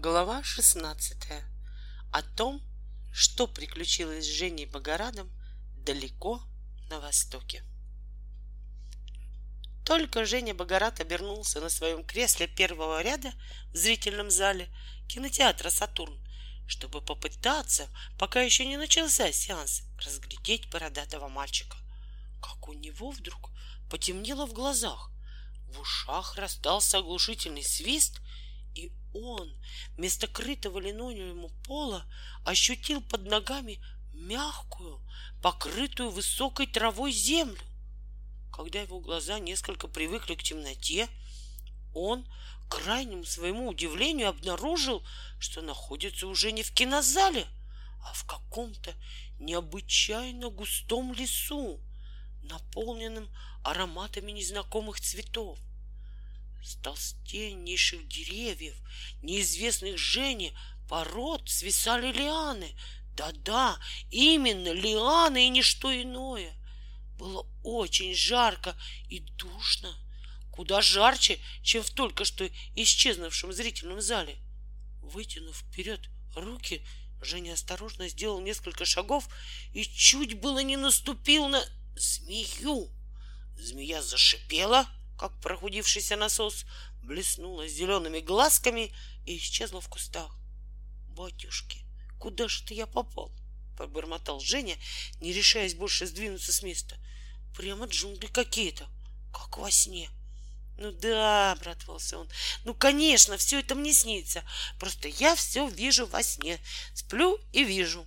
Глава 16. О том, что приключилось с Женей Богорадом далеко на востоке. Только Женя Богорад обернулся на своем кресле первого ряда в зрительном зале кинотеатра «Сатурн», чтобы попытаться, пока еще не начался сеанс, разглядеть бородатого мальчика. Как у него вдруг потемнело в глазах, в ушах раздался оглушительный свист, и он, вместо крытого линолеумом пола, ощутил под ногами мягкую, покрытую высокой травой землю. Когда его глаза несколько привыкли к темноте, он, к крайнему своему удивлению, обнаружил, что находится уже не в кинозале, а в каком-то необычайно густом лесу, наполненном ароматами незнакомых цветов. С толстеннейших деревьев, неизвестных Жене пород, свисали лианы. Да-да, именно лианы и ничто иное. Было очень жарко и душно, куда жарче, чем в только что исчезнувшем зрительном зале. Вытянув вперед руки, Женя осторожно сделал несколько шагов и чуть было не наступил на змею. Змея зашипела, как прохудившийся насос, блеснула зелеными глазками и исчезла в кустах. «Батюшки, куда же ты я попал?» — пробормотал Женя, не решаясь больше сдвинуться с места. «Прямо джунгли какие-то, как во сне». «Ну да», — обрадовался он, — «ну, конечно, все это мне снится. Просто я все вижу во сне. Сплю и вижу».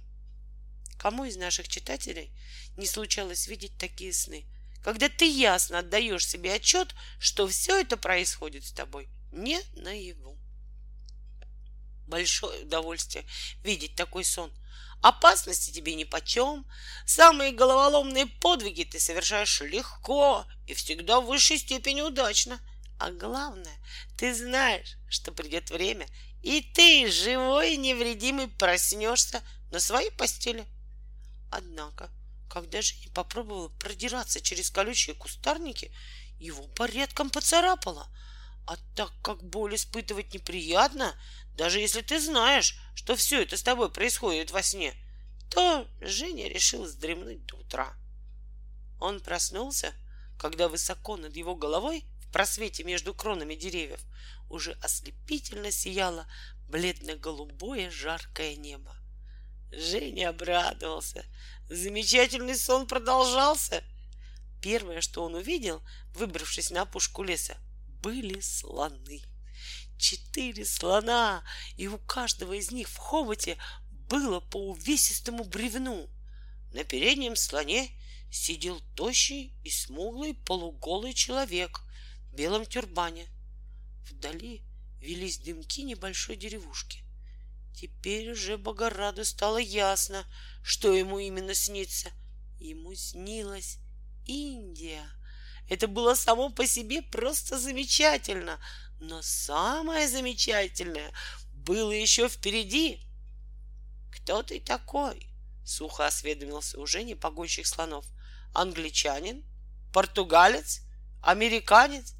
Кому из наших читателей не случалось видеть такие сны? Когда ты ясно отдаешь себе отчет, что все это происходит с тобой не наяву. Большое удовольствие видеть такой сон. Опасности тебе нипочем. Самые головоломные подвиги ты совершаешь легко и всегда в высшей степени удачно. А главное, ты знаешь, что придет время, и ты, живой и невредимый, проснешься на своей постели. Однако, когда Женя попробовала продираться через колючие кустарники, его порядком поцарапало. А так как боль испытывать неприятно, даже если ты знаешь, что все это с тобой происходит во сне, то Женя решил вздремнуть до утра. Он проснулся, когда высоко над его головой, в просвете между кронами деревьев, уже ослепительно сияло бледно-голубое жаркое небо. Женя обрадовался. Замечательный сон продолжался. Первое, что он увидел, выбравшись на опушку леса, были слоны. 4 слона, и у каждого из них в хоботе было по увесистому бревну. На переднем слоне сидел тощий и смуглый полуголый человек в белом тюрбане. Вдали вились дымки небольшой деревушки. Теперь уже Богораду стало ясно, что ему именно снится. Ему снилась Индия. Это было само по себе просто замечательно, но самое замечательное было еще впереди. «Кто ты такой?» — сухо осведомился у Жени погонщик слонов. «Англичанин? Португалец? Американец?»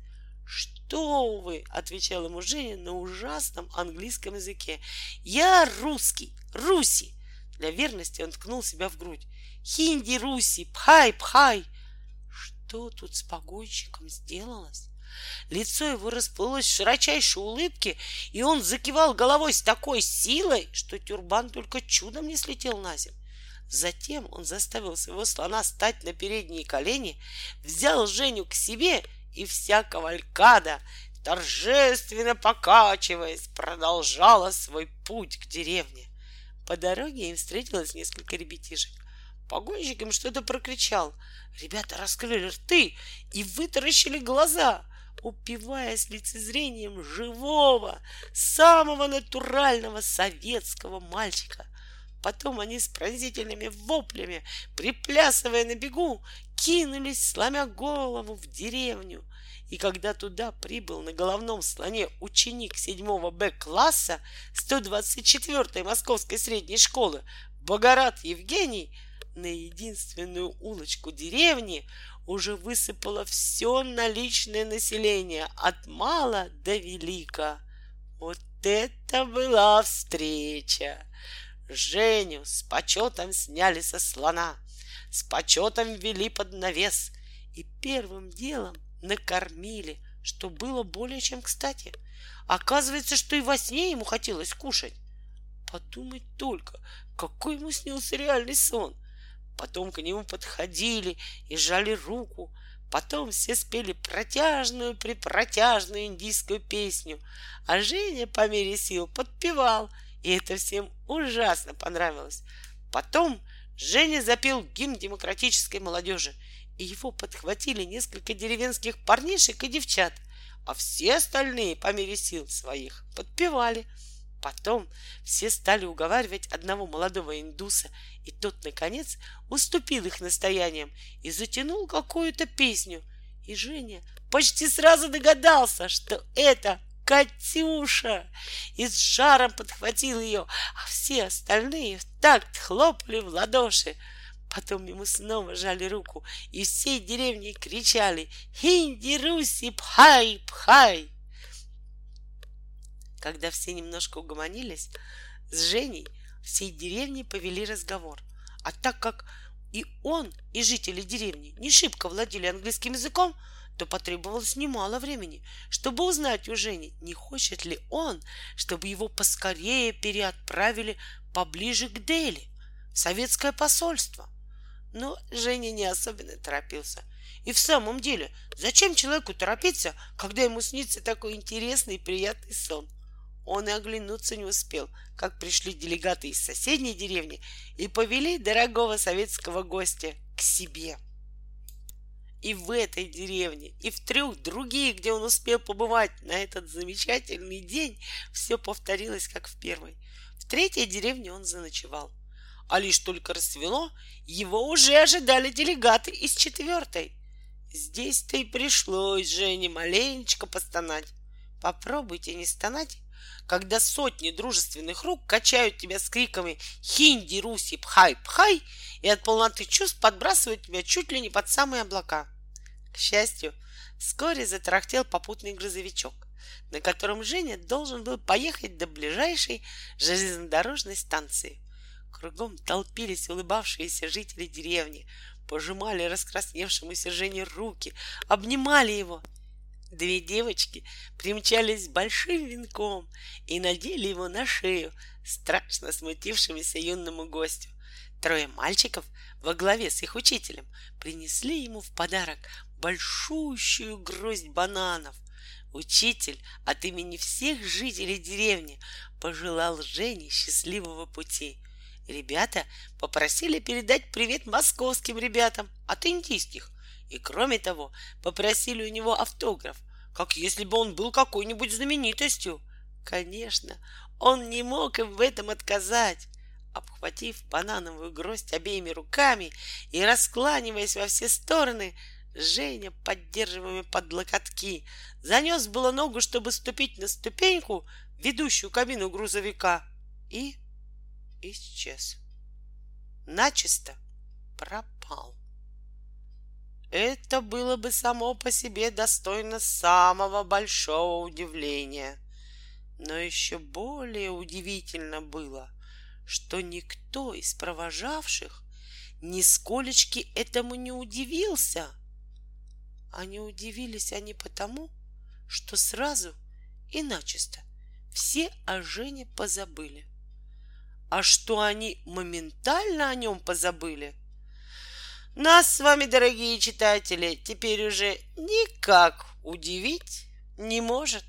«Что вы!» — отвечал ему Женя на ужасном английском языке. «Я русский! Руси!» Для верности он ткнул себя в грудь. «Хинди, Руси! Пхай, пхай!» Что тут с погонщиком сделалось? Лицо его расплылось в широчайшей улыбке, и он закивал головой с такой силой, что тюрбан только чудом не слетел на землю. Затем он заставил своего слона стать на передние колени, взял Женю к себе, и вся кавалькада, торжественно покачиваясь, продолжала свой путь к деревне. По дороге им встретилось несколько ребятишек. Погонщик им что-то прокричал. Ребята раскрыли рты и вытаращили глаза, упиваясь лицезрением живого, самого натурального советского мальчика. Потом они с пронзительными воплями, приплясывая на бегу, кинулись, сломя голову, в деревню. И когда туда прибыл на головном слоне ученик 7 Б-класса 124-й Московской средней школы Богорад Евгений, на единственную улочку деревни уже высыпало все наличное население от мала до велика. Вот это была встреча! Женю с почетом сняли со слона, с почетом вели под навес и первым делом накормили, что было более чем кстати. Оказывается, что и во сне ему хотелось кушать. Подумать только, какой ему снился реальный сон. Потом к нему подходили и жали руку. Потом все спели протяжную-препротяжную индийскую песню. А Женя по мере сил подпевал, и это всем ужасно понравилось. Потом Женя запел гимн демократической молодежи, и его подхватили несколько деревенских парнишек и девчат, а все остальные по мере сил своих подпевали. Потом все стали уговаривать одного молодого индуса, и тот, наконец, уступил их настояниям и затянул какую-то песню. И Женя почти сразу догадался, что это Катюша, и с жаром подхватил ее, а все остальные в такт хлопали в ладоши. Потом ему снова жали руку, и всей деревни кричали «Хинди, Руси, пхай, пхай!». Когда все немножко угомонились, с Женей всей деревни повели разговор. А так как и он, и жители деревни не шибко владели английским языком, то потребовалось немало времени, чтобы узнать у Жени, не хочет ли он, чтобы его поскорее переотправили поближе к Дели, в советское посольство. Но Женя не особенно торопился. И в самом деле, зачем человеку торопиться, когда ему снится такой интересный и приятный сон? Он и оглянуться не успел, как пришли делегаты из соседней деревни и повели дорогого советского гостя к себе. И в этой деревне, и в трех других, где он успел побывать на этот замечательный день, все повторилось, как в первой. В третьей деревне он заночевал. А лишь только рассвело, его уже ожидали делегаты из четвертой. Здесь-то и пришлось Жене маленечко постонать. Попробуйте не стонать, когда сотни дружественных рук качают тебя с криками «Хинди, Руси, пхай, пхай!» и от полноты чувств подбрасывают тебя чуть ли не под самые облака. К счастью, вскоре затарахтел попутный грузовичок, на котором Женя должен был поехать до ближайшей железнодорожной станции. Кругом толпились улыбавшиеся жители деревни, пожимали раскрасневшемуся Жене руки, обнимали его. Две девочки примчались с большим венком и надели его на шею страшно смутившемуся юному гостю. Трое мальчиков во главе с их учителем принесли ему в подарок большущую гроздь бананов. Учитель от имени всех жителей деревни пожелал Жене счастливого пути. Ребята попросили передать привет московским ребятам от индийских. И кроме того, попросили у него автограф, как если бы он был какой-нибудь знаменитостью. Конечно, он не мог им в этом отказать. Обхватив банановую гроздь обеими руками и раскланиваясь во все стороны, Женя, поддерживаемый под локотки, занес было ногу, чтобы ступить на ступеньку, ведущую кабину грузовика, и исчез. Начисто пропал. Это было бы само по себе достойно самого большого удивления. Но еще более удивительно было, что никто из провожавших нисколечки этому не удивился. А не удивились они потому, что сразу и начисто все о Жене позабыли. А что они моментально о нем позабыли, нас с вами, дорогие читатели, теперь уже никак удивить не может.